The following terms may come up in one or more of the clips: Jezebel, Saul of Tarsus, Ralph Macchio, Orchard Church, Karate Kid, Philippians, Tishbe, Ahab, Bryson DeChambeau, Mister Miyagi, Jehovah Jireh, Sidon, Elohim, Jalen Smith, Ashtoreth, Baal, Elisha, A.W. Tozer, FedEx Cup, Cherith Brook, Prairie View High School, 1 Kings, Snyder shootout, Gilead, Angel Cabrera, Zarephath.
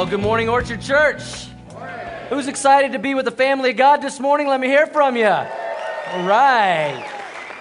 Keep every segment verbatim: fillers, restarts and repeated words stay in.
Well, good morning, Orchard Church. Morning. Who's excited to be with the family of God this morning? Let me hear from you. All right.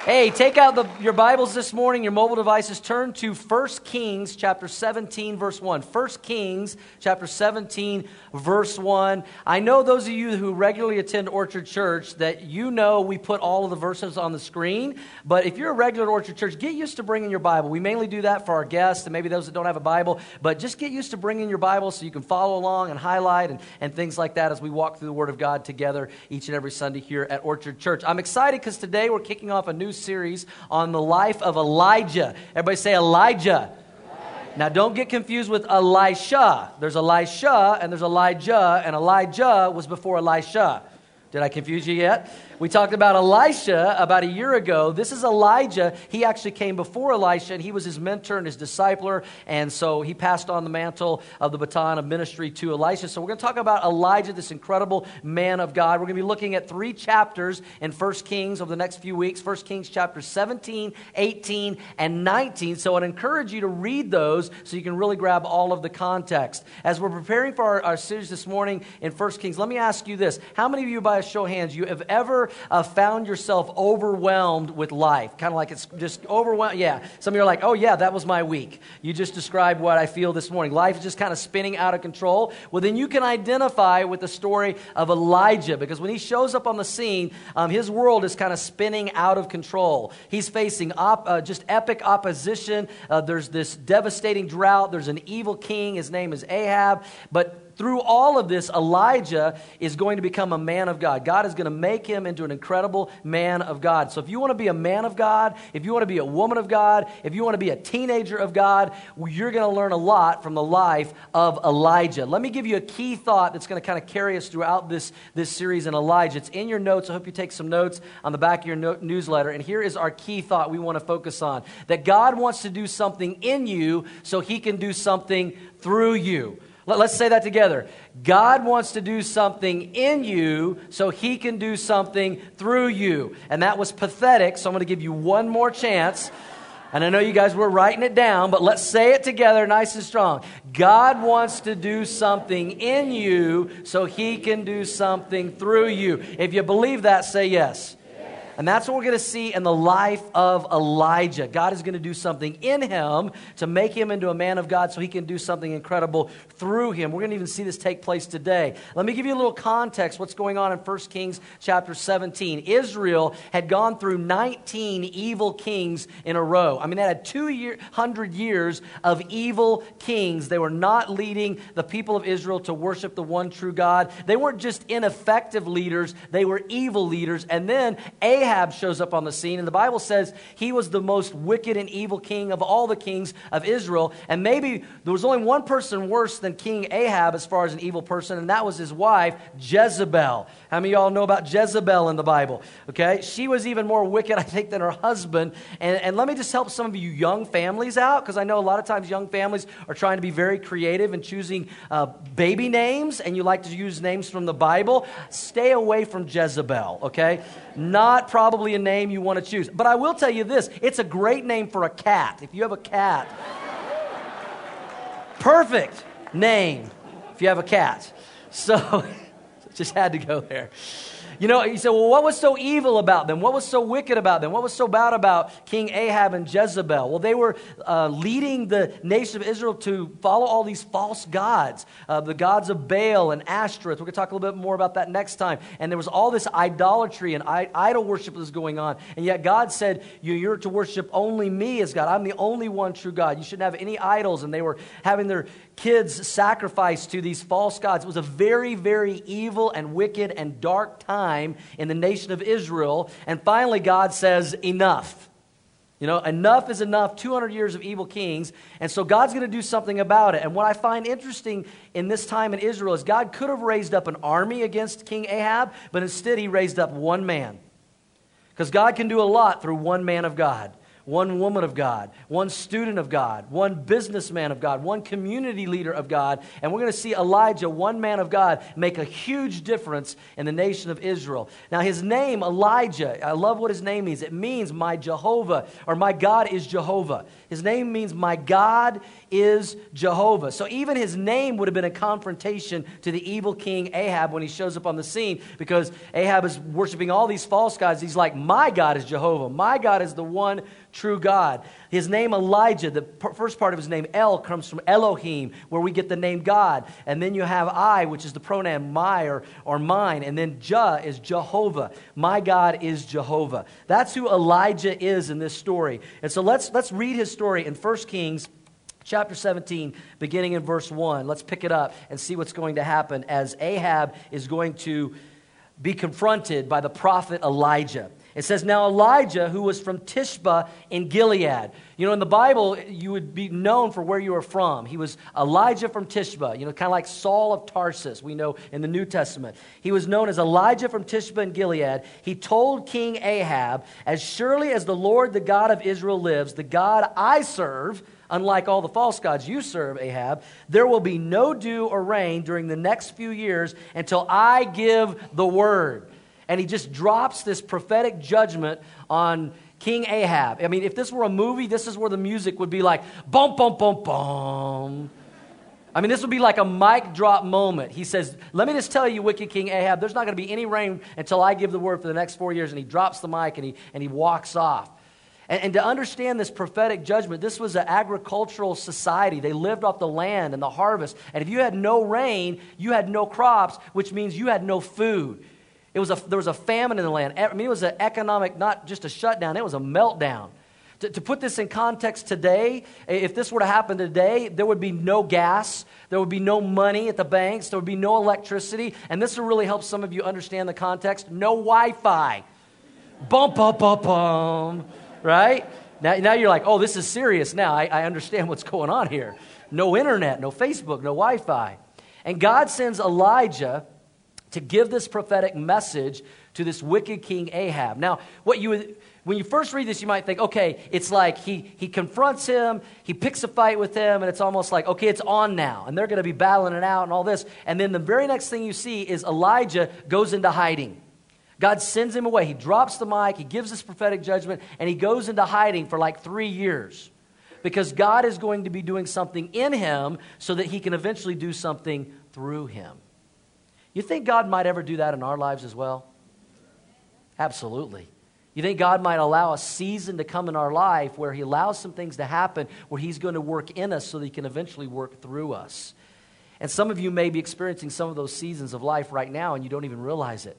Hey, take out the, your Bibles this morning, your mobile devices. Turn to First Kings chapter seventeen, verse one. First Kings chapter seventeen, verse one. I know those of you who regularly attend Orchard Church that you know we put all of the verses on the screen. But if you're a regular Orchard Church, get used to bringing your Bible. We mainly do that for our guests and maybe those that don't have a Bible. But just get used to bringing your Bible so you can follow along and highlight and, and things like that as we walk through the Word of God together each and every Sunday here at Orchard Church. I'm excited because today we're kicking off a new series on the life of Elijah. Everybody say Elijah. Elijah. Now don't get confused with Elisha. There's Elisha and there's Elijah, and Elijah was before Elisha. Did I confuse you yet? We talked about Elisha about a year ago. This is Elijah. He actually came before Elisha, and he was his mentor and his discipler, and so he passed on the mantle of the baton of ministry to Elisha. So we're going to talk about Elijah, this incredible man of God. We're going to be looking at three chapters in First Kings over the next few weeks, First Kings chapter seventeen, eighteen, and nineteen. So I'd encourage you to read those so you can really grab all of the context. As we're preparing for our, our series this morning in First Kings, let me ask you this. How many of you, by show of hands, you have ever uh, found yourself overwhelmed with life? Kind of like it's just overwhelmed. Yeah. Some of you are like, oh yeah, that was my week. You just described what I feel this morning. Life is just kind of spinning out of control. Well, then you can identify with the story of Elijah, because when he shows up on the scene, um, his world is kind of spinning out of control. He's facing op- uh, just epic opposition. Uh, there's this devastating drought. There's an evil king. His name is Ahab. But through all of this, Elijah is going to become a man of God. God is going to make him into an incredible man of God. So if you want to be a man of God, if you want to be a woman of God, if you want to be a teenager of God, you're going to learn a lot from the life of Elijah. Let me give you a key thought that's going to kind of carry us throughout this, this series in Elijah. It's in your notes. I hope you take some notes on the back of your no- newsletter. And here is our key thought we want to focus on, that God wants to do something in you so he can do something through you. Let's say that together. God wants to do something in you so he can do something through you. And that was pathetic, so I'm going to give you one more chance. And I know you guys were writing it down, but let's say it together nice and strong. God wants to do something in you so he can do something through you. If you believe that, say yes. And that's what we're going to see in the life of Elijah. God is going to do something in him to make him into a man of God so he can do something incredible through him. We're going to even see this take place today. Let me give you a little context what's going on in First Kings chapter seventeen. Israel had gone through nineteen evil kings in a row. I mean, they had two hundred years of evil kings. They were not leading the people of Israel to worship the one true God. They weren't just ineffective leaders. They were evil leaders. And then Ahab Ahab shows up on the scene, and the Bible says he was the most wicked and evil king of all the kings of Israel. And maybe there was only one person worse than King Ahab as far as an evil person, and that was his wife, Jezebel. How many of y'all know about Jezebel in the Bible? Okay, she was even more wicked, I think, than her husband. And, and let me just help some of you young families out, because I know a lot of times young families are trying to be very creative in choosing uh, baby names, and you like to use names from the Bible. Stay away from Jezebel, okay? Not probably a name you want to choose. But I will tell you this, it's a great name for a cat. If you have a cat, perfect name if you have a cat. So just had to go there. You know, you say, well, what was so evil about them? What was so wicked about them? What was so bad about King Ahab and Jezebel? Well, they were uh, leading the nation of Israel to follow all these false gods, uh, the gods of Baal and Ashtoreth. We're going to talk a little bit more about that next time. And there was all this idolatry and I- idol worship that was going on. And yet God said, you, you're to worship only me as God. I'm the only one true God. You shouldn't have any idols. And they were having their kids sacrificed to these false gods. It was a very, very evil and wicked and dark time in the nation of Israel. And finally, God says, enough. You know, enough is enough, two hundred years of evil kings. And so God's going to do something about it. And what I find interesting in this time in Israel is God could have raised up an army against King Ahab, but instead he raised up one man. Because God can do a lot through one man of God. one woman of God, one student of God, one businessman of God, one community leader of God. And we're going to see Elijah, one man of God, make a huge difference in the nation of Israel. Now, his name, Elijah, I love what his name means. It means my Jehovah, or my God is Jehovah. His name means my God is Jehovah. So even his name would have been a confrontation to the evil king Ahab when he shows up on the scene, because Ahab is worshiping all these false gods. He's like, my God is Jehovah. My God is the one true God. His name Elijah, the p- first part of his name, El, comes from Elohim, where we get the name God. And then you have I, which is the pronoun my or, or mine. And then Jah is Jehovah. My God is Jehovah. That's who Elijah is in this story. And so let's, let's read his story in First Kings chapter seventeen, beginning in verse one. Let's pick it up and see what's going to happen as Ahab is going to be confronted by the prophet Elijah. It says, now Elijah, who was from Tishbe in Gilead. You know, in the Bible, you would be known for where you were from. He was Elijah from Tishbe, you know, kind of like Saul of Tarsus, we know in the New Testament. He was known as Elijah from Tishbe in Gilead. He told King Ahab, as surely as the Lord, the God of Israel lives, the God I serve, unlike all the false gods you serve, Ahab, there will be no dew or rain during the next few years until I give the word. And he just drops this prophetic judgment on King Ahab. I mean, if this were a movie, this is where the music would be like, bum, bum, bum, bum. I mean, this would be like a mic drop moment. He says, let me just tell you, wicked King Ahab, there's not going to be any rain until I give the word for the next four years. And he drops the mic and he and he walks off. And, and to understand this prophetic judgment, this was an agricultural society. They lived off the land and the harvest. And if you had no rain, you had no crops, which means you had no food. It was a, there was a famine in the land. I mean, it was an economic, not just a shutdown, it was a meltdown. To, to put this in context today, if this were to happen today, there would be no gas, there would be no money at the banks, there would be no electricity, and this will really help some of you understand the context. No Wi-Fi. Bum, bum, bum, bum. Right? Now, now you're like, oh, this is serious now. I, I understand what's going on here. No internet, no Facebook, no Wi-Fi. And God sends Elijah to give this prophetic message to this wicked King Ahab. Now, what you would, when you first read this, you might think, okay, it's like he he confronts him, he picks a fight with him, and it's almost like, okay, it's on now, and they're going to be battling it out and all this. And then the very next thing you see is Elijah goes into hiding. God sends him away. He drops the mic, he gives this prophetic judgment, and he goes into hiding for like three years because God is going to be doing something in him so that he can eventually do something through him. You think God might ever do that in our lives as well? Absolutely. You think God might allow a season to come in our life where he allows some things to happen, where he's going to work in us so that he can eventually work through us. And some of you may be experiencing some of those seasons of life right now and you don't even realize it.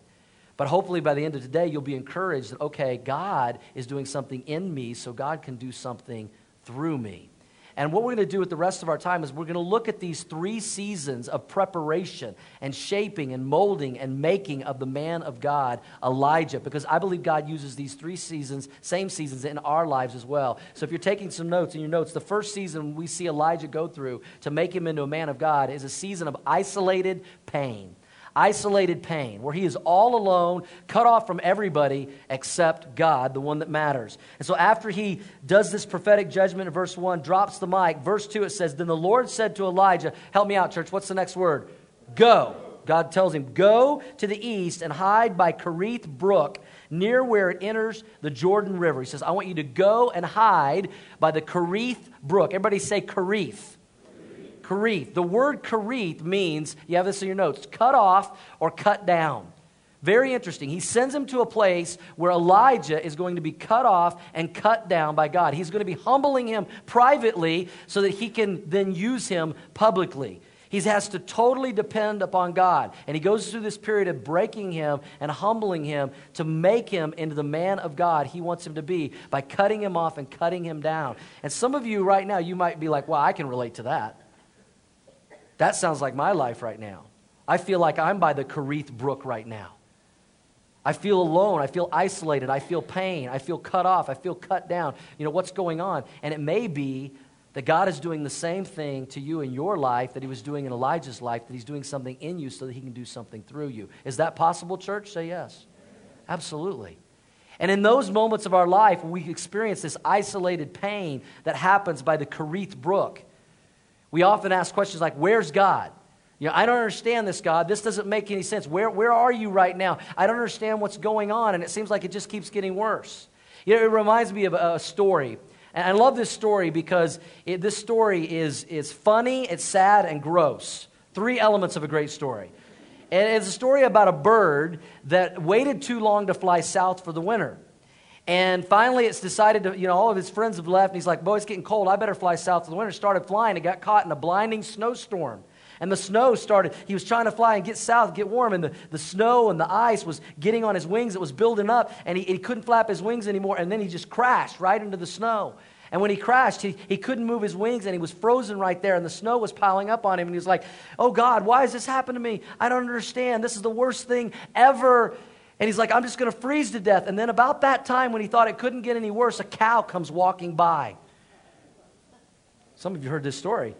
But hopefully by the end of today, you'll be encouraged that, okay, God is doing something in me so God can do something through me. And what we're going to do with the rest of our time is we're going to look at these three seasons of preparation and shaping and molding and making of the man of God, Elijah, because I believe God uses these three seasons, same seasons in our lives as well. So if you're taking some notes in your notes, the first season we see Elijah go through to make him into a man of God is a season of isolated pain, isolated pain, where he is all alone, cut off from everybody except God, the one that matters. And so after he does this prophetic judgment in verse one, drops the mic, verse two, it says, then the Lord said to Elijah, help me out, church, what's the next word? Go. God tells him, go to the east and hide by Cherith Brook, near where it enters the Jordan River. He says, I want you to go and hide by the Cherith Brook. Everybody say Cherith. Cherith. The word Cherith means, you have this in your notes, cut off or cut down. Very interesting. He sends him to a place where Elijah is going to be cut off and cut down by God. He's going to be humbling him privately so that he can then use him publicly. He has to totally depend upon God. And he goes through this period of breaking him and humbling him to make him into the man of God he wants him to be by cutting him off and cutting him down. And some of you right now, you might be like, wow, I can relate to that. That sounds like my life right now. I feel like I'm by the Cherith Brook right now. I feel alone. I feel isolated. I feel pain. I feel cut off. I feel cut down. You know, what's going on? And it may be that God is doing the same thing to you in your life that he was doing in Elijah's life, that he's doing something in you so that he can do something through you. Is that possible, church? Say yes. Absolutely. And in those moments of our life, we experience this isolated pain that happens by the Cherith Brook. We often ask questions like, where's God? You know, I don't understand this, God. This doesn't make any sense. Where, where are you right now? I don't understand what's going on, and it seems like it just keeps getting worse. You know, it reminds me of a story. And I love this story because it, this story is, is funny, it's sad, and gross. Three elements of a great story. And it's a story about a bird that waited too long to fly south for the winter. And finally it's decided to, you know, all of his friends have left, and he's like, boy, it's getting cold. I better fly south for the winter. Started flying. It got caught in a blinding snowstorm. And the snow started, he was trying to fly and get south, get warm, and the, the snow and the ice was getting on his wings. It was building up, and he, he couldn't flap his wings anymore, and then he just crashed right into the snow. And when he crashed, he, he couldn't move his wings, and he was frozen right there, and the snow was piling up on him, and he was like, oh, God, why has this happened to me? I don't understand. This is the worst thing ever. And he's like, I'm just going to freeze to death. And then about that time when he thought it couldn't get any worse, a cow comes walking by. Some of you heard this story.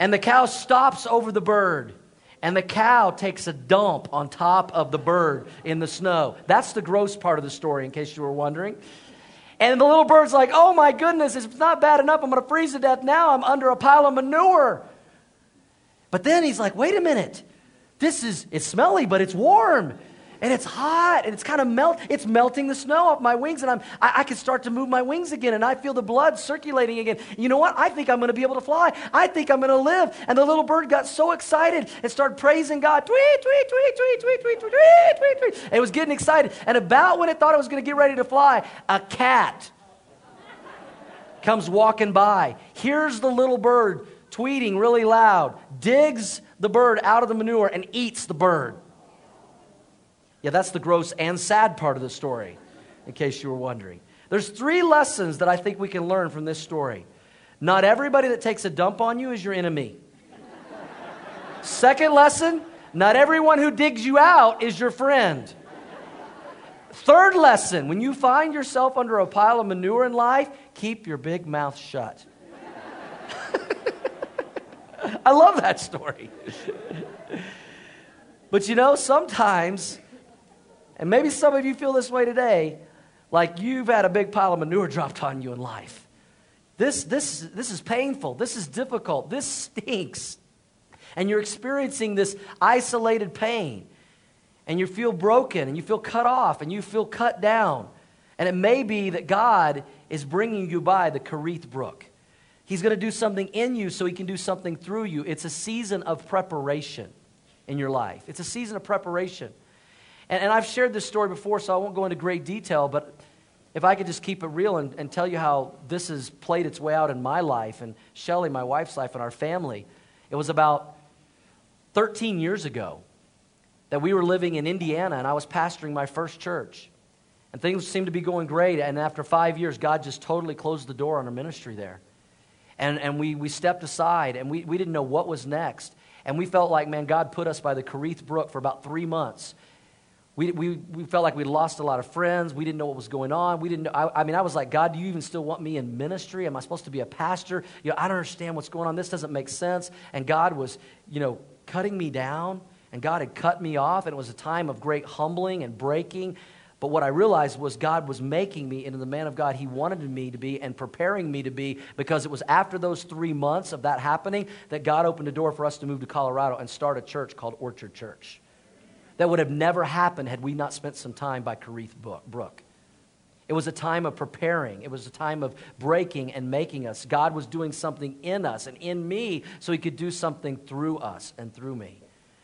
And the cow stops over the bird, and the cow takes a dump on top of the bird in the snow. That's the gross part of the story, in case you were wondering. And the little bird's like, oh my goodness, it's not bad enough. I'm going to freeze to death now. I'm under a pile of manure. But then he's like, wait a minute. This is, it's smelly, but it's warm. And it's hot, and it's kind of melt. It's melting the snow off my wings, and I'm, I, I can start to move my wings again, and I feel the blood circulating again. You know what? I think I'm going to be able to fly. I think I'm going to live. And the little bird got so excited and started praising God. Tweet, tweet, tweet, tweet, tweet, tweet, tweet, tweet, tweet, tweet. It was getting excited. And about when it thought it was going to get ready to fly, a cat comes walking by. Here's the little bird tweeting really loud, digs the bird out of the manure, and eats the bird. Yeah, that's the gross and sad part of the story, in case you were wondering. There's three lessons that I think we can learn from this story. Not everybody that takes a dump on you is your enemy. Second lesson, not everyone who digs you out is your friend. Third lesson, when you find yourself under a pile of manure in life, keep your big mouth shut. I love that story. But you know, sometimes... And maybe some of you feel this way today, like you've had a big pile of manure dropped on you in life. This, this, this is painful. This is difficult. This stinks. And you're experiencing this isolated pain. And you feel broken, and you feel cut off, and you feel cut down. And it may be that God is bringing you by the Cherith Brook. He's going to do something in you so he can do something through you. It's a season of preparation in your life. It's a season of preparation. And, and I've shared this story before, so I won't go into great detail, but if I could just keep it real and, and tell you how this has played its way out in my life and Shelly, my wife's life, and our family. It was about thirteen years ago that we were living in Indiana, and I was pastoring my first church. And things seemed to be going great, and after five years, God just totally closed the door on our ministry there. And, and we, we stepped aside, and we, we didn't know what was next. And we felt like, man, God put us by the Cherith Brook for about three months. We, we we felt like we lost a lot of friends. We didn't know what was going on. We didn't know. I, I mean, I was like, God, do you even still want me in ministry? Am I supposed to be a pastor? You know, I don't understand what's going on. This doesn't make sense. And God was, you know, cutting me down. And God had cut me off. And it was a time of great humbling and breaking. But what I realized was God was making me into the man of God he wanted me to be and preparing me to be, because it was after those three months of that happening that God opened the door for us to move to Colorado and start a church called Orchard Church. That would have never happened had we not spent some time by Cherith Brook. It was a time of preparing. It was a time of breaking and making us. God was doing something in us and in me so he could do something through us and through me.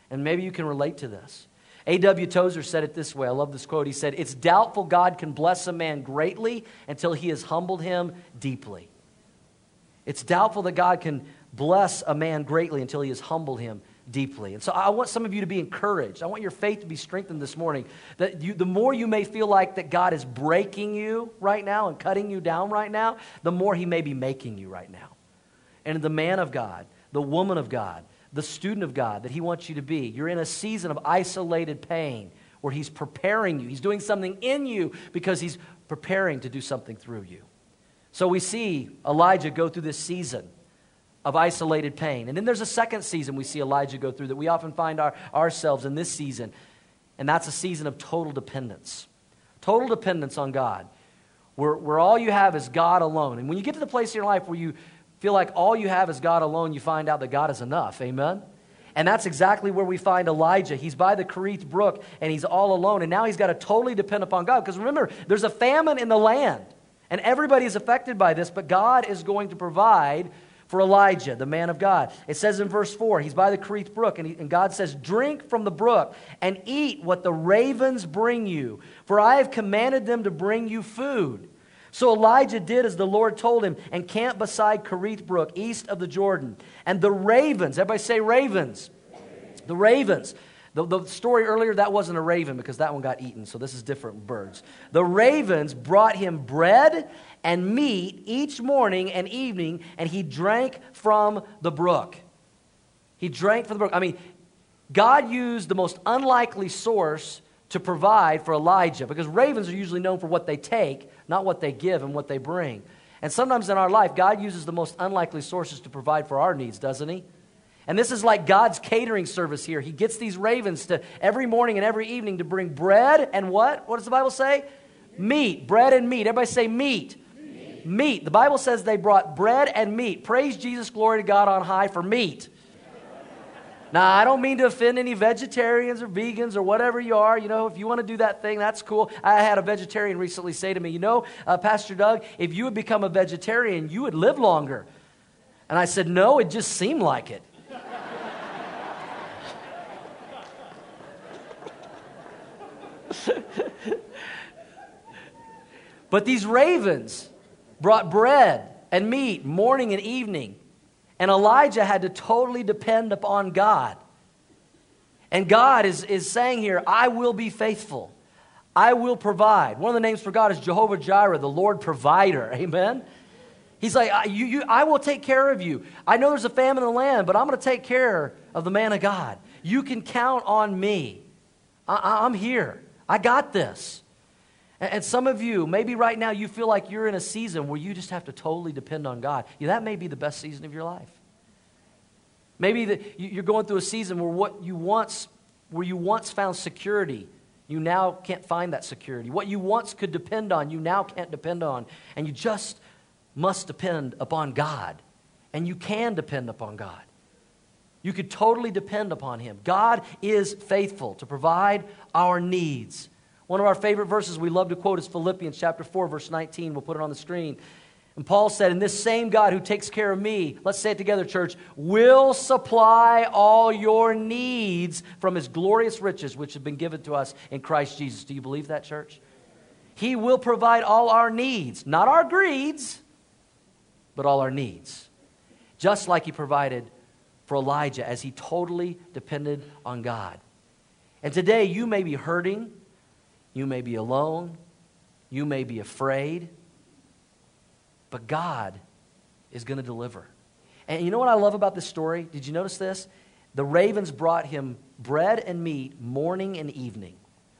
And maybe you can relate to this. A W Tozer said it this way. I love this quote. He said, "It's doubtful God can bless a man greatly until he has humbled him deeply." It's doubtful that God can bless a man greatly until he has humbled him deeply. And so I want some of you to be encouraged. I want your faith to be strengthened this morning. That you, the more you may feel like that God is breaking you right now and cutting you down right now, the more he may be making you right now. And the man of God, the woman of God, the student of God that he wants you to be, you're in a season of isolated pain where he's preparing you. He's doing something in you because he's preparing to do something through you. So we see Elijah go through this season of isolated pain. And then there's a second season we see Elijah go through that we often find our, ourselves in this season, and that's a season of total dependence. Total dependence on God, where, where all you have is God alone. And when you get to the place in your life where you feel like all you have is God alone, you find out that God is enough. Amen? And that's exactly where we find Elijah. He's by the Cherith Brook, and he's all alone. And now he's got to totally depend upon God. Because remember, there's a famine in the land. And everybody is affected by this, but God is going to provide for Elijah, the man of God. It says in verse four, he's by the Cherith Brook, and, he, and God says, drink from the brook and eat what the ravens bring you, for I have commanded them to bring you food. So Elijah did as the Lord told him and camped beside Cherith Brook, east of the Jordan. And the ravens, everybody say ravens. Ravens. The ravens. The, the story earlier, that wasn't a raven because that one got eaten, so this is different birds. The ravens brought him bread and meat each morning and evening, and he drank from the brook. He drank from the brook. I mean, God used the most unlikely source to provide for Elijah, because ravens are usually known for what they take, not what they give and what they bring. And sometimes in our life, God uses the most unlikely sources to provide for our needs, doesn't he? And this is like God's catering service here. He gets these ravens to every morning and every evening to bring bread and what? What does the Bible say? Meat. Bread and meat. Everybody say meat. Meat. Meat. The Bible says they brought bread and meat. Praise Jesus, glory to God on high for meat. Now, I don't mean to offend any vegetarians or vegans or whatever you are. You know, if you want to do that thing, that's cool. I had a vegetarian recently say to me, you know, uh, Pastor Doug, if you would become a vegetarian, you would live longer. And I said, no, it just seemed like it. But these ravens brought bread and meat morning and evening, and Elijah had to totally depend upon God. And God is, is saying here, I will be faithful. I will provide. One of the names for God is Jehovah Jireh, the Lord provider. Amen? He's like, I, you, you, I will take care of you. I know there's a famine in the land, but I'm going to take care of the man of God. You can count on me. I, I'm here. I got this. And some of you, maybe right now you feel like you're in a season where you just have to totally depend on God. Yeah, that may be the best season of your life. Maybe the, you're going through a season where what you once, where you once found security, you now can't find that security. What you once could depend on, you now can't depend on. And you just must depend upon God. And you can depend upon God. You could totally depend upon him. God is faithful to provide our needs. One of our favorite verses we love to quote is Philippians chapter four, verse nineteen. We'll put it on the screen. And Paul said, and this same God who takes care of me, let's say it together, church, will supply all your needs from his glorious riches, which have been given to us in Christ Jesus. Do you believe that, church? He will provide all our needs, not our greeds, but all our needs. Just like he provided for Elijah as he totally depended on God. And today you may be hurting. You may be alone. You may be afraid. But God is going to deliver. And you know what I love about this story? Did you notice this? The ravens brought him bread and meat morning and evening.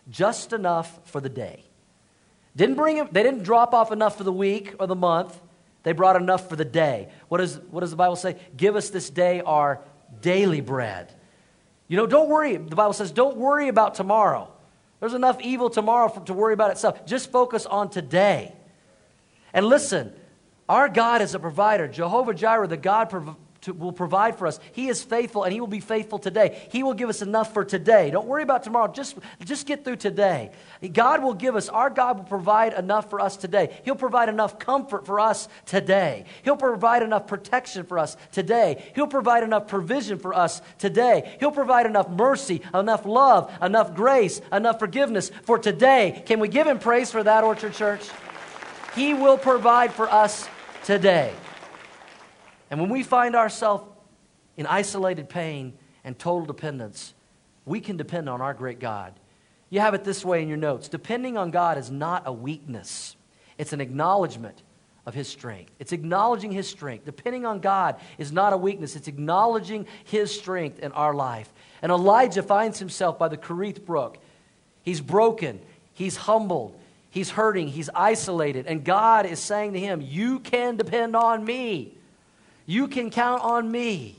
Just enough for the day. Didn't bring him, they didn't drop off enough for the week or the month. They brought enough for the day. What does, what does the Bible say? Give us this day our daily bread. You know, don't worry. The Bible says don't worry about tomorrow. There's enough evil tomorrow for, to worry about itself. Just focus on today. And listen, our God is a provider. Jehovah Jireh, the God prov- to, will provide for us. He is faithful, and he will be faithful today. He will give us enough for today. Don't worry about tomorrow. Just, just get through today. God will give us. Our God will provide enough for us today. He'll provide enough comfort for us today. He'll provide enough protection for us today. He'll provide enough provision for us today. He'll provide enough mercy, enough love, enough grace, enough forgiveness for today. Can we give him praise for that, Orchard Church? He will provide for us today. And when we find ourselves in isolated pain and total dependence, we can depend on our great God. You have it this way in your notes. Depending on God is not a weakness. It's an acknowledgement of his strength. It's acknowledging his strength. Depending on God is not a weakness. It's acknowledging his strength in our life. And Elijah finds himself by the Cherith Brook. He's broken. He's humbled. He's hurting. He's isolated. And God is saying to him, you can depend on me. You can count on me.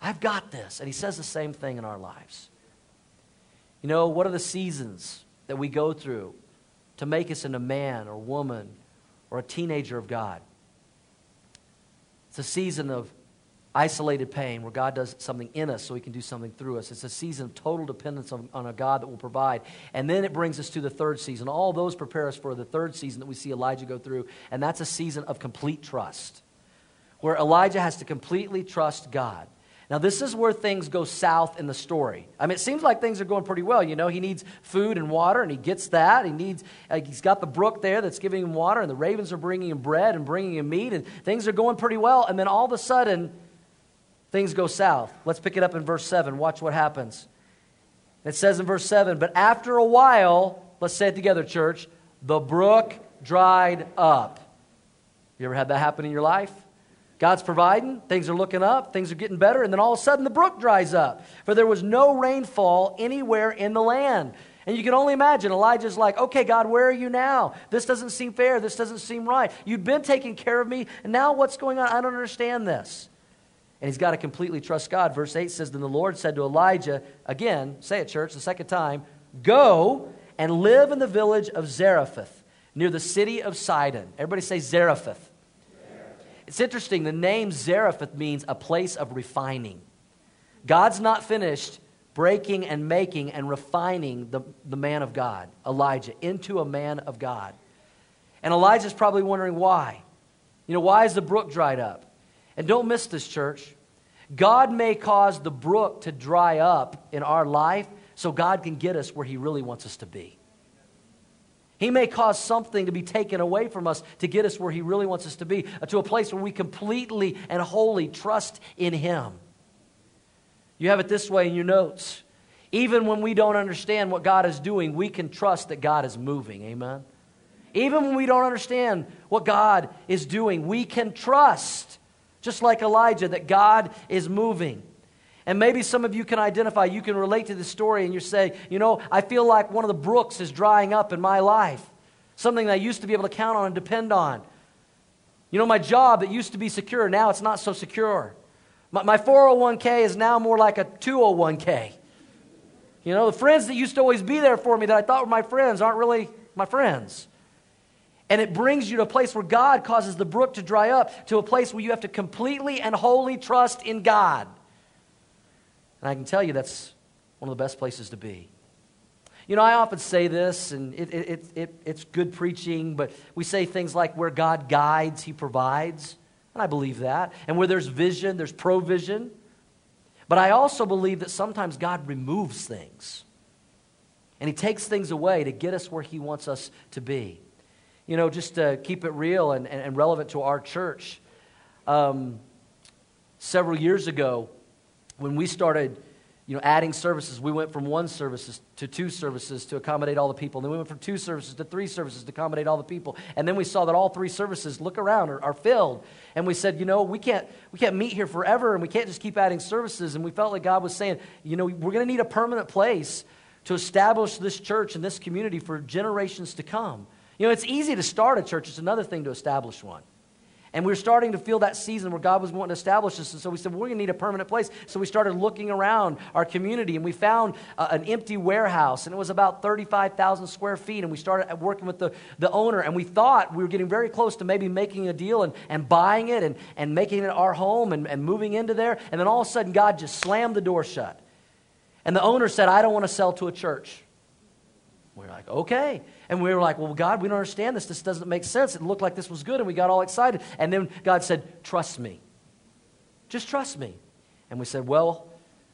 I've got this. And he says the same thing in our lives. You know, what are the seasons that we go through to make us into man or woman or a teenager of God. It's a season of isolated pain where God does something in us so he can do something through us. It's a season of total dependence on, on a God that will provide. And then it brings us to the third season. All those prepare us for the third season that we see Elijah go through, and that's a season of complete trust, where Elijah has to completely trust God. Now, this is where things go south in the story. I mean, it seems like things are going pretty well. You know, he needs food and water, and he gets that. He needs, uh, he's got the brook there that's giving him water, and the ravens are bringing him bread and bringing him meat, and things are going pretty well. And then all of a sudden, things go south. Let's pick it up in verse seven. Watch what happens. It says in verse seven, but after a while, let's say it together, church, the brook dried up. You ever had that happen in your life? God's providing, things are looking up, things are getting better, and then all of a sudden the brook dries up, for there was no rainfall anywhere in the land. And you can only imagine, Elijah's like, okay, God, where are you now? This doesn't seem fair, this doesn't seem right. You've been taking care of me, and now what's going on? I don't understand this. And he's got to completely trust God. Verse eight says, then the Lord said to Elijah, again, say it, church, the second time, go and live in the village of Zarephath, near the city of Sidon. Everybody say Zarephath. It's interesting, the name Zarephath means a place of refining. God's not finished breaking and making and refining the, the man of God, Elijah, into a man of God. And Elijah's probably wondering why. You know, why is the brook dried up? And don't miss this, church. God may cause the brook to dry up in our life so God can get us where he really wants us to be. He may cause something to be taken away from us to get us where he really wants us to be, to a place where we completely and wholly trust in him. You have it this way in your notes. Even when we don't understand what God is doing, we can trust that God is moving. Amen? Even when we don't understand what God is doing, we can trust, just like Elijah, that God is moving. And maybe some of you can identify, you can relate to this story, and you say, you know, I feel like one of the brooks is drying up in my life. Something that I used to be able to count on and depend on. You know, my job that used to be secure, now it's not so secure. My, my four oh one k is now more like a two oh one k. You know, the friends that used to always be there for me that I thought were my friends aren't really my friends. And it brings you to a place where God causes the brook to dry up, to a place where you have to completely and wholly trust in God. And I can tell you that's one of the best places to be. You know, I often say this, and it, it, it, it's good preaching, but we say things like, where God guides, he provides. And I believe that. And where there's vision, there's provision. But I also believe that sometimes God removes things. And he takes things away to get us where he wants us to be. You know, just to keep it real and, and, and relevant to our church, um, several years ago, when we started, you know, adding services, we went from one services to two services to accommodate all the people. And then we went from two services to three services to accommodate all the people. And then we saw that all three services, look around, are, are filled. And we said, you know, we can't we can't meet here forever, and we can't just keep adding services. And we felt like God was saying, you know, we're going to need a permanent place to establish this church and this community for generations to come. You know, it's easy to start a church. It's another thing to establish one. And we were starting to feel that season where God was wanting to establish us. And so we said, well, we're going to need a permanent place. So we started looking around our community, and we found uh, an empty warehouse. And it was about thirty-five thousand square feet. And we started working with the, the owner. And we thought we were getting very close to maybe making a deal and, and buying it and, and making it our home and, and moving into there. And then all of a sudden, God just slammed the door shut. And the owner said, I don't want to sell to a church. We were like, okay. And we were like, well, God, we don't understand this. This doesn't make sense. It looked like this was good, and we got all excited. And then God said, trust me. Just trust me. And we said, well,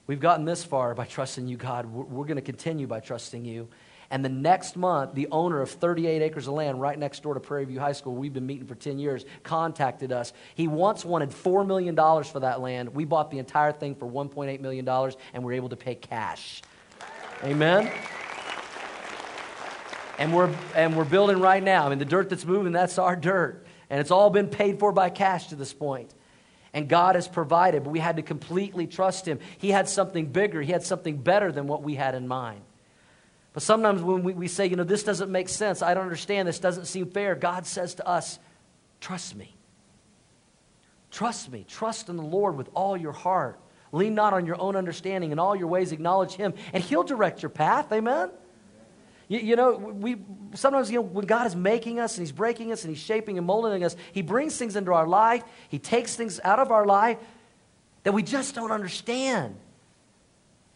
we've gotten this far by trusting you, God. We're, we're going to continue by trusting you. And the next month, the owner of thirty-eight acres of land right next door to Prairie View High School, we've been meeting for ten years, contacted us. He once wanted four million dollars for that land. We bought the entire thing for one point eight million dollars, and we were able to pay cash. Amen. And we're and we're building right now. I mean, the dirt that's moving, that's our dirt. And it's all been paid for by cash to this point. And God has provided, but we had to completely trust him. He had something bigger. He had something better than what we had in mind. But sometimes when we, we say, you know, this doesn't make sense. I don't understand. This doesn't seem fair. God says to us, trust me. Trust me. Trust in the Lord with all your heart. Lean not on your own understanding. In all your ways acknowledge him. And he'll direct your path. Amen? You, you know, we sometimes, you know, when God is making us and he's breaking us and he's shaping and molding us, he brings things into our life. He takes things out of our life that we just don't understand.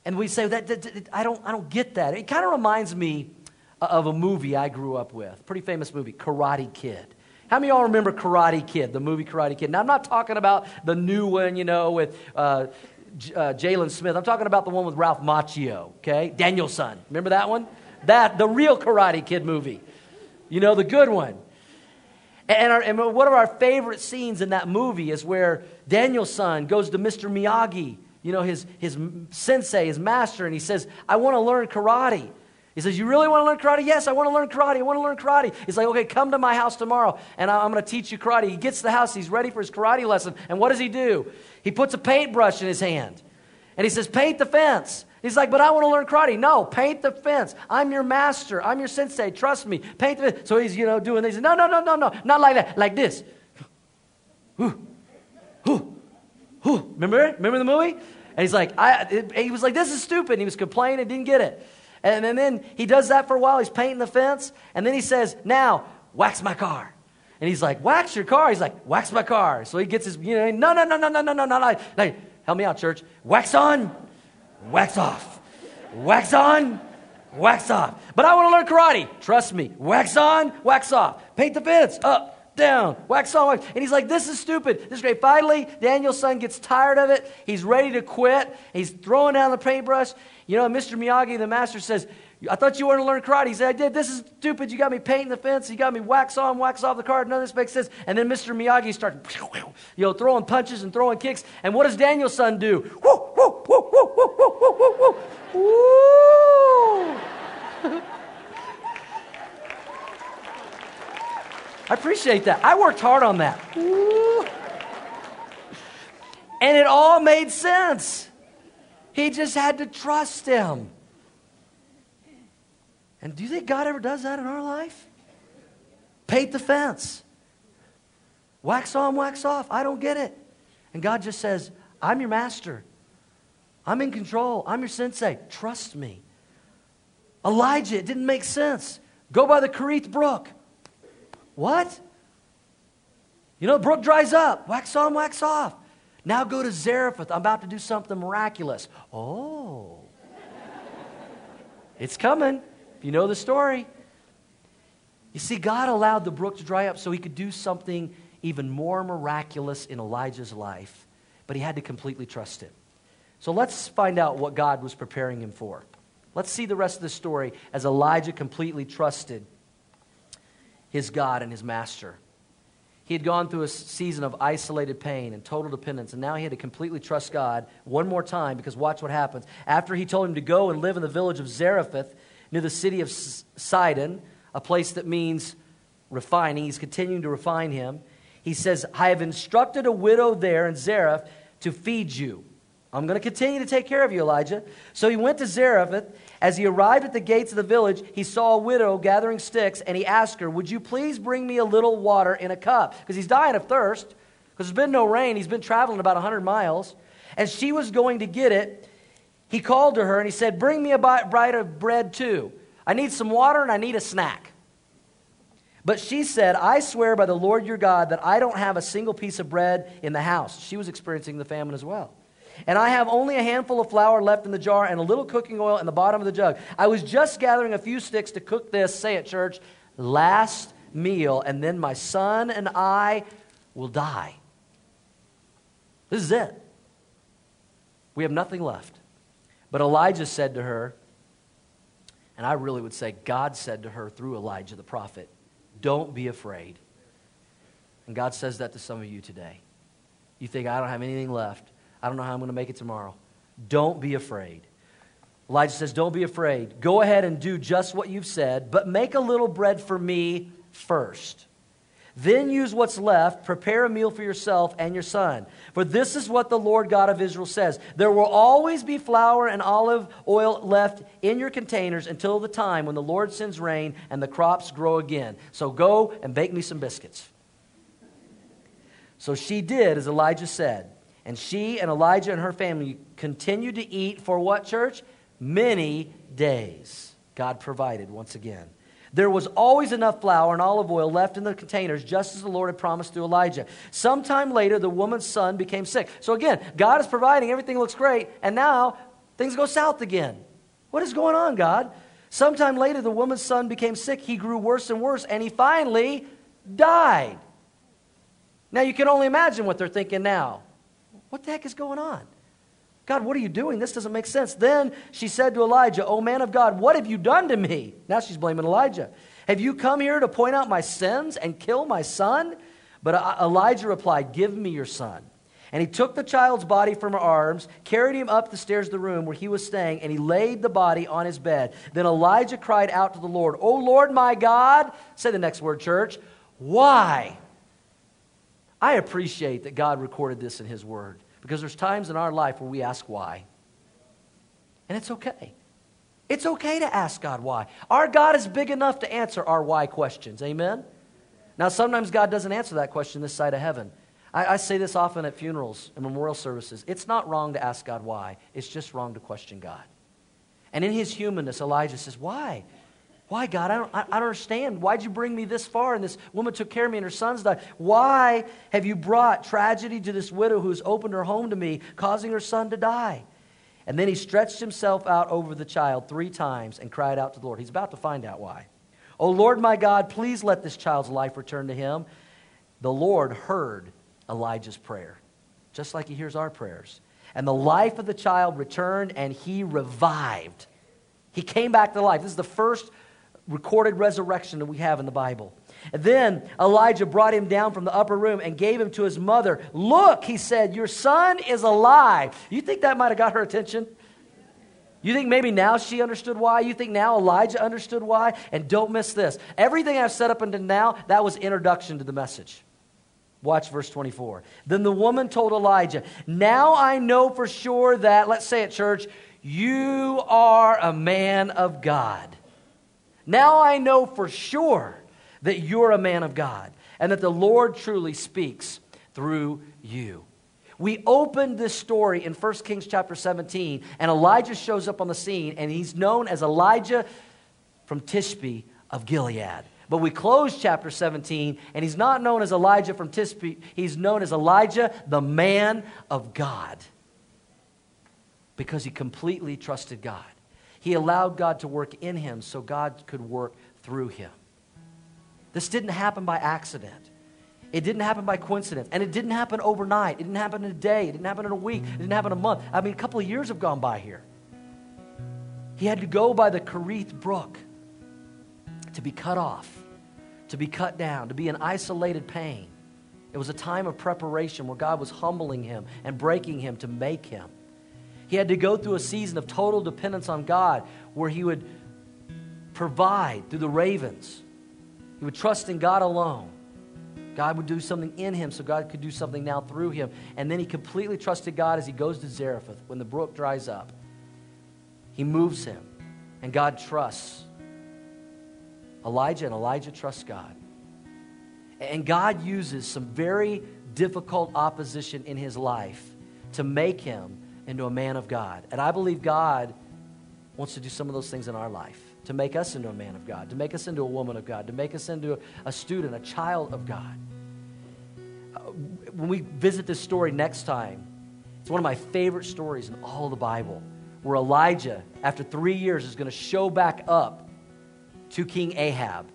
And we say, that, that, that I don't I don't get that. It kind of reminds me of a movie I grew up with, pretty famous movie, Karate Kid. How many of y'all remember Karate Kid, the movie Karate Kid? Now, I'm not talking about the new one, you know, with uh, J- uh, Jalen Smith. I'm talking about the one with Ralph Macchio, okay? Danielson. Remember that one? That, the real Karate Kid movie. You know, the good one. And, our, and one of our favorite scenes in that movie is where Danielson goes to Mister Miyagi, you know, his, his sensei, his master, and he says, I want to learn karate. He says, you really want to learn karate? Yes, I want to learn karate. I want to learn karate. He's like, okay, come to my house tomorrow, and I'm going to teach you karate. He gets to the house. He's ready for his karate lesson. And what does he do? He puts a paintbrush in his hand, and he says, paint the fence. He's like, but I want to learn karate. No, paint the fence. I'm your master. I'm your sensei. Trust me. Paint the fence. So he's, you know, doing this. No, no, no, no, no. Not like that. Like this. Ooh, ooh, ooh. Remember it? Remember the movie? And he's like, I, it, he was like, this is stupid. And he was complaining, didn't get it. And, and then he does that for a while. He's painting the fence. And then he says, now, wax my car. And he's like, wax your car? He's like, wax my car. So he gets his, you know, no, no, no, no, no, no, no, no. Like, like, help me out, church. Wax on, wax off. Wax on, wax off. But I want to learn karate. Trust me. Wax on, wax off. Paint the fence. Up. Down, wax on, wax. And he's like, this is stupid. This is great. Finally, Daniel's son gets tired of it. He's ready to quit. He's throwing down the paintbrush. You know, Mister Miyagi, the master, says, I thought you wanted to learn karate. He said, I did. This is stupid. You got me painting the fence. You got me wax on, wax off the card. None of this makes sense. And then Mister Miyagi starts, you know, throwing punches and throwing kicks. And what does Daniel's son do? Woo, woo, woo, woo, woo, woo, woo, woo, woo. I appreciate that. I worked hard on that. Ooh. And it all made sense. He just had to trust him. And do you think God ever does that in our life? Paint the fence. Wax on, wax off. I don't get it. And God just says, I'm your master. I'm in control. I'm your sensei. Trust me. Elijah, it didn't make sense. Go by the Cherith Brook. What? You know, the brook dries up. Wax on, wax off. Now go to Zarephath. I'm about to do something miraculous. Oh. It's coming. If you know the story. You see, God allowed the brook to dry up so he could do something even more miraculous in Elijah's life. But he had to completely trust him. So let's find out what God was preparing him for. Let's see the rest of the story as Elijah completely trusted his God and his master. He had gone through a season of isolated pain and total dependence, and now he had to completely trust God one more time, because watch what happens. After he told him to go and live in the village of Zarephath, near the city of Sidon, a place that means refining, he's continuing to refine him. He says, I have instructed a widow there in Zarephath to feed you. I'm going to continue to take care of you, Elijah. So he went to Zarephath. As he arrived at the gates of the village, he saw a widow gathering sticks, and he asked her, would you please bring me a little water in a cup? Because he's dying of thirst, because there's been no rain. He's been traveling about one hundred miles. As she was going to get it, he called to her, and he said, bring me a bite of bread too. I need some water, and I need a snack. But she said, I swear by the Lord your God that I don't have a single piece of bread in the house. She was experiencing the famine as well. And I have only a handful of flour left in the jar and a little cooking oil in the bottom of the jug. I was just gathering a few sticks to cook this, say it, church, last meal, and then my son and I will die. This is it. We have nothing left. But Elijah said to her, and I really would say God said to her through Elijah the prophet, don't be afraid. And God says that to some of you today. You think, I don't have anything left. I don't know how I'm going to make it tomorrow. Don't be afraid. Elijah says, don't be afraid. Go ahead and do just what you've said, but make a little bread for me first. Then use what's left. Prepare a meal for yourself and your son. For this is what the Lord God of Israel says. There will always be flour and olive oil left in your containers until the time when the Lord sends rain and the crops grow again. So go and bake me some biscuits. So she did as Elijah said. And she and Elijah and her family continued to eat for what, church? Many days. God provided once again. There was always enough flour and olive oil left in the containers, just as the Lord had promised through Elijah. Sometime later, the woman's son became sick. So again, God is providing. Everything looks great. And now things go south again. What is going on, God? Sometime later, the woman's son became sick. He grew worse and worse, and he finally died. Now, you can only imagine what they're thinking now. What the heck is going on? God, what are you doing? This doesn't make sense. Then she said to Elijah, "O man of God, what have you done to me?" Now she's blaming Elijah. "Have you come here to point out my sins and kill my son?" But Elijah replied, "Give me your son." And he took the child's body from her arms, carried him up the stairs of the room where he was staying, and he laid the body on his bed. Then Elijah cried out to the Lord, "O Lord my God," say the next word, church, "why?" I appreciate that God recorded this in his word. Because there's times in our life where we ask why. And it's okay. It's okay to ask God why. Our God is big enough to answer our why questions. Amen? Now, sometimes God doesn't answer that question this side of heaven. I, I say this often at funerals and memorial services. It's not wrong to ask God why. It's just wrong to question God. And in his humanness, Elijah says, "Why? Why, God? I don't, I don't understand. Why'd you bring me this far? And this woman took care of me and her son's died. Why have you brought tragedy to this widow who's opened her home to me, causing her son to die?" And then he stretched himself out over the child three times and cried out to the Lord. He's about to find out why. "O Lord, my God, please let this child's life return to him." The Lord heard Elijah's prayer, just like he hears our prayers. And the life of the child returned, and he revived. He came back to life. This is the first recorded resurrection that we have in the Bible. And then Elijah brought him down from the upper room and gave him to his mother. "Look," he said, "your son is alive." You think that might have got her attention? You think maybe now she understood why? You think now Elijah understood why? And don't miss this. Everything I've said up until now, that was introduction to the message. Watch verse twenty-four. "Then the woman told Elijah, 'Now I know for sure that,'" let's say it, church, "you are a man of God. Now I know for sure that you're a man of God and that the Lord truly speaks through you." We opened this story in First Kings chapter seventeen, and Elijah shows up on the scene, and he's known as Elijah from Tishbe of Gilead. But we close chapter seventeen, and he's not known as Elijah from Tishbe. He's known as Elijah, the man of God, because he completely trusted God. He allowed God to work in him so God could work through him. This didn't happen by accident. It didn't happen by coincidence. And it didn't happen overnight. It didn't happen in a day. It didn't happen in a week. It didn't happen in a month. I mean, a couple of years have gone by here. He had to go by the Cherith Brook to be cut off, to be cut down, to be in isolated pain. It was a time of preparation where God was humbling him and breaking him to make him. He had to go through a season of total dependence on God where he would provide through the ravens. He would trust in God alone. God would do something in him so God could do something now through him. And then he completely trusted God as he goes to Zarephath. When the brook dries up, he moves him, and God trusts Elijah, and Elijah trusts God. And God uses some very difficult opposition in his life to make him into a man of God. And I believe God wants to do some of those things in our life, to make us into a man of God, to make us into a woman of God, to make us into a student, a child of God. Uh, when we visit this story next time, it's one of my favorite stories in all the Bible, where Elijah, after three years, is going to show back up to King Ahab,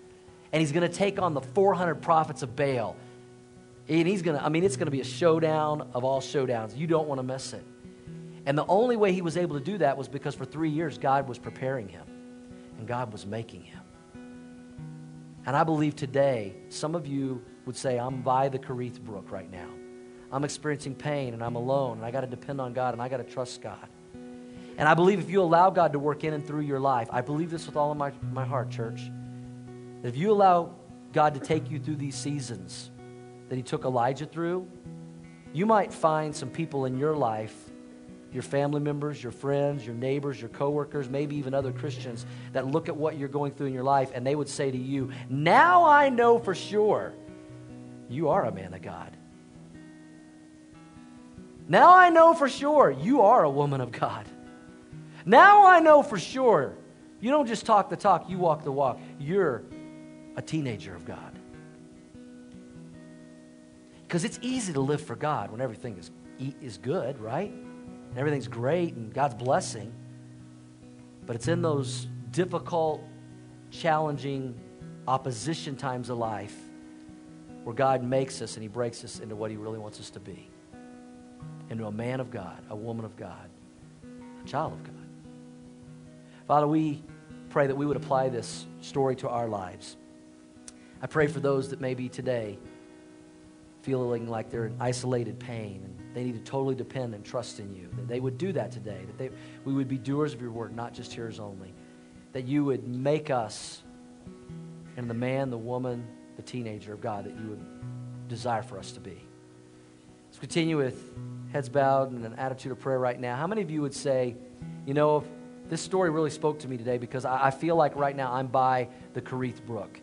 and he's going to take on the four hundred prophets of Baal. And he's going to, I mean, it's going to be a showdown of all showdowns. You don't want to miss it. And the only way he was able to do that was because for three years, God was preparing him and God was making him. And I believe today, some of you would say, "I'm by the Cherith Brook right now. I'm experiencing pain and I'm alone and I got to depend on God and I got to trust God." And I believe if you allow God to work in and through your life, I believe this with all of my, my heart, church, that if you allow God to take you through these seasons that he took Elijah through, you might find some people in your life, your family members, your friends, your neighbors, your coworkers, maybe even other Christians that look at what you're going through in your life and they would say to you, "Now I know for sure you are a man of God. Now I know for sure you are a woman of God. Now I know for sure You don't just talk the talk, you walk the walk. You're a teenager of God. Because it's easy to live for God when everything is, is good, right? And everything's great and God's blessing. But it's in those difficult, challenging, opposition times of life where God makes us and He breaks us into what He really wants us to be. Into a man of God, a woman of God, a child of God. Father, we pray that we would apply this story to our lives. I pray for those that maybe today feeling like they're in isolated pain and they need to totally depend and trust in you, that they would do that today, that they, we would be doers of your word, not just hearers only, that you would make us and the man, the woman, the teenager of God that you would desire for us to be. Let's continue with heads bowed and an attitude of prayer right now. How many of you would say, you know, if this story really spoke to me today because I, I feel like right now I'm by the Cherith Brook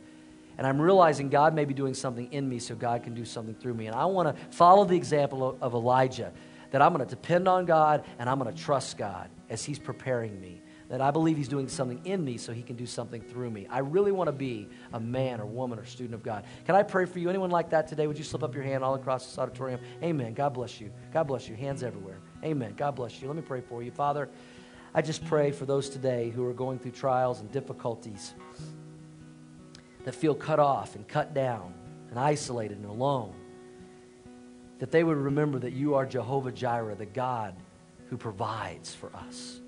and I'm realizing God may be doing something in me so God can do something through me. And I want to follow the example of, of Elijah, that I'm going to depend on God and I'm going to trust God as He's preparing me, that I believe He's doing something in me so He can do something through me. I really want to be a man or woman or student of God. Can I pray for you? Anyone like that today? Would you slip up your hand all across this auditorium? Amen. God bless you. God bless you. Hands everywhere. Amen. God bless you. Let me pray for you. Father, I just pray for those today who are going through trials and difficulties that feel cut off and cut down and isolated and alone, that they would remember that you are Jehovah Jireh, the God who provides for us,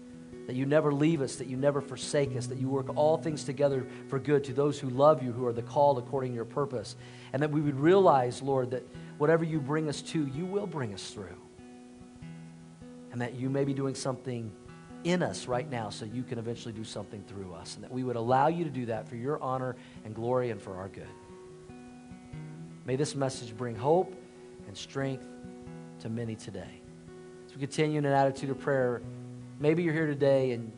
that you never leave us, that you never forsake us, that you work all things together for good to those who love you, who are the called according to your purpose, and that we would realize, Lord, that whatever you bring us to, you will bring us through, and that you may be doing something in us right now so you can eventually do something through us, and that we would allow you to do that for your honor and glory and for our good. May this message bring hope and strength to many today. As we continue in an attitude of prayer, maybe you're here today and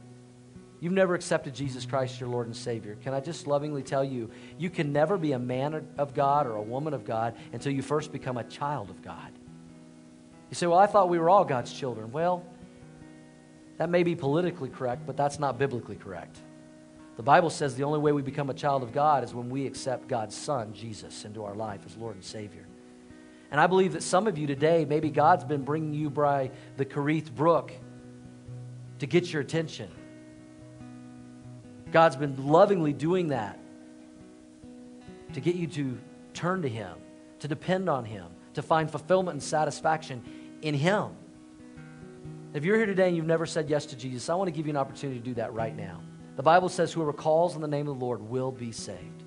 you've never accepted Jesus Christ, your Lord and Savior. Can I just lovingly tell you, you can never be a man of God or a woman of God until you first become a child of God. You say, well, I thought we were all God's children. Well, that may be politically correct, but that's not biblically correct. The Bible says the only way we become a child of God is when we accept God's Son, Jesus, into our life as Lord and Savior. And I believe that some of you today, maybe God's been bringing you by the Cherith Brook to get your attention. God's been lovingly doing that to get you to turn to Him, to depend on Him, to find fulfillment and satisfaction in Him. If you're here today and you've never said yes to Jesus, I want to give you an opportunity to do that right now. The Bible says whoever calls on the name of the Lord will be saved.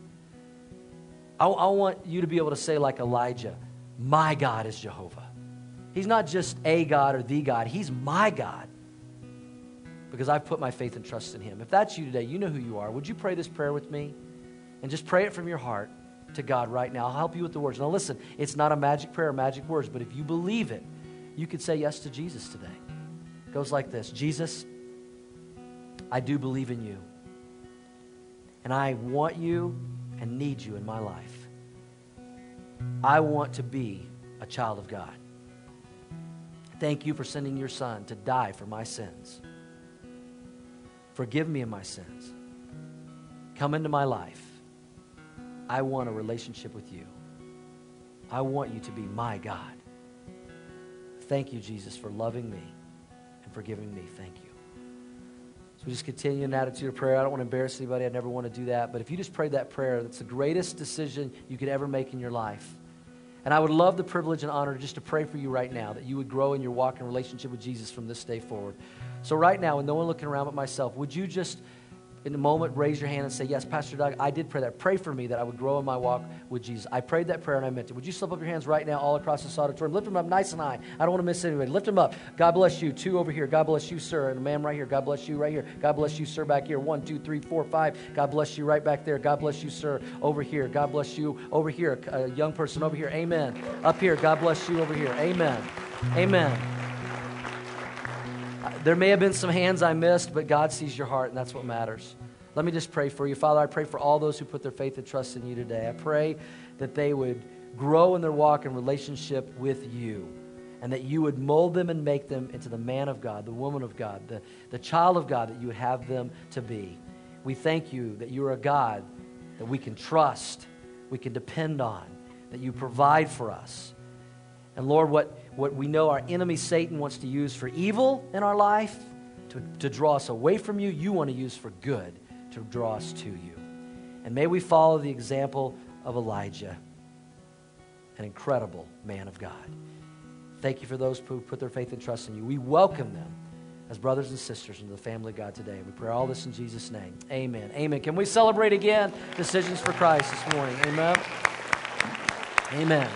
I, I want you to be able to say like Elijah, my God is Jehovah. He's not just a God or the God. He's my God, because I've put my faith and trust in Him. If that's you today, you know who you are. Would you pray this prayer with me? And just pray it from your heart to God right now. I'll help you with the words. Now listen, it's not a magic prayer or magic words, but if you believe it, you could say yes to Jesus today. It goes like this. Jesus, I do believe in you. And I want you and need you in my life. I want to be a child of God. Thank you for sending your Son to die for my sins. Forgive me of my sins. Come into my life. I want a relationship with you. I want you to be my God. Thank you, Jesus, for loving me and forgiving me. Thank you. So we just continue an attitude of prayer. I don't want to embarrass anybody. I never want to do that. But if you just prayed that prayer, that's the greatest decision you could ever make in your life. And I would love the privilege and honor just to pray for you right now, that you would grow in your walk and relationship with Jesus from this day forward. So right now, with no one looking around but myself, would you just, in a moment, raise your hand and say, yes, Pastor Doug, I did pray that. Pray for me that I would grow in my walk with Jesus. I prayed that prayer and I meant it. Would you slip up your hands right now all across this auditorium? Lift them up nice and high. I don't want to miss anybody. Lift them up. God bless you. Two over here. God bless you, sir. And a ma'am right here. God bless you right here. God bless you, sir, back here. One, two, three, four, five. God bless you right back there. God bless you, sir, over here. God bless you over here. A young person over here. Amen. Up here. God bless you over here. Amen. Amen. There may have been some hands I missed, but God sees your heart, and that's what matters. Let me just pray for you. Father, I pray for all those who put their faith and trust in you today. I pray that they would grow in their walk and relationship with you, and that you would mold them and make them into the man of God, the woman of God, the, the child of God that you would have them to be. We thank you that you're a God that we can trust, we can depend on, that you provide for us. And Lord, what, what we know our enemy Satan wants to use for evil in our life, to, to draw us away from you, you want to use for good, to draw us to you. And may we follow the example of Elijah, an incredible man of God. Thank you for those who put their faith and trust in you. We welcome them as brothers and sisters into the family of God today. We pray all this in Jesus' name. Amen. Amen. Can we celebrate again Decisions for Christ this morning? Amen. Amen.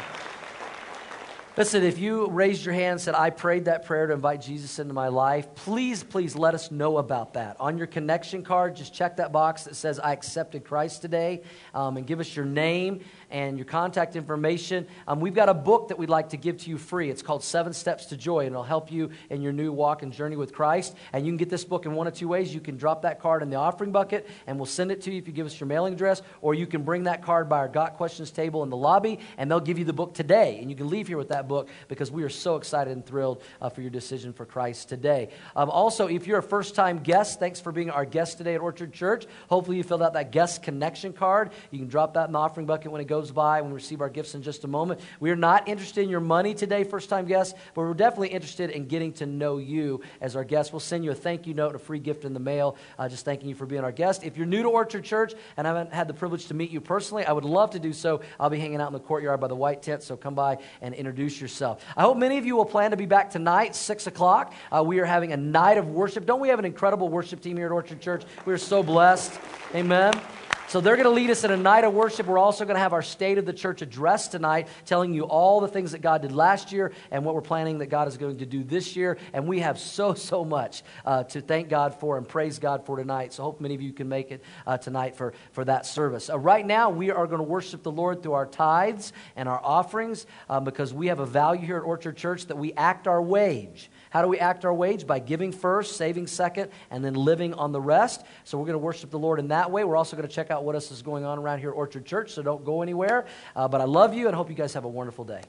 Listen, if you raised your hand and said, I prayed that prayer to invite Jesus into my life, please, please let us know about that. On your connection card, just check that box that says, I accepted Christ today, um, and give us your name and your contact information. Um, we've got a book that we'd like to give to you free. It's called Seven Steps to Joy, and it'll help you in your new walk and journey with Christ. And you can get this book in one of two ways. You can drop that card in the offering bucket, and we'll send it to you if you give us your mailing address, or you can bring that card by our Got Questions table in the lobby, and they'll give you the book today, and you can leave here with that book, because we are so excited and thrilled uh, for your decision for Christ today. Um, also, if you're a first-time guest, thanks for being our guest today at Orchard Church. Hopefully you filled out that guest connection card. You can drop that in the offering bucket when it goes by, when we receive our gifts in just a moment. We are not interested in your money today, first-time guests, but we're definitely interested in getting to know you as our guest. We'll send you a thank you note, a free gift in the mail, uh, just thanking you for being our guest. If you're new to Orchard Church and I haven't had the privilege to meet you personally, I would love to do so. I'll be hanging out in the courtyard by the white tent, so come by and introduce yourself. I hope many of you will plan to be back tonight, six o'clock. Uh, we are having a night of worship. Don't we have an incredible worship team here at Orchard Church? We are so blessed. Amen. So they're going to lead us in a night of worship. We're also going to have our State of the Church address tonight, telling you all the things that God did last year and what we're planning that God is going to do this year. And we have so, so much uh, to thank God for and praise God for tonight. So I hope many of you can make it uh, tonight for, for that service. Uh, right now, we are going to worship the Lord through our tithes and our offerings um, because we have a value here at Orchard Church that we act our wage. How do we act our wage? By giving first, saving second, and then living on the rest. So we're going to worship the Lord in that way. We're also going to check out what else is going on around here at Orchard Church, so don't go anywhere. Uh, but I love you and hope you guys have a wonderful day.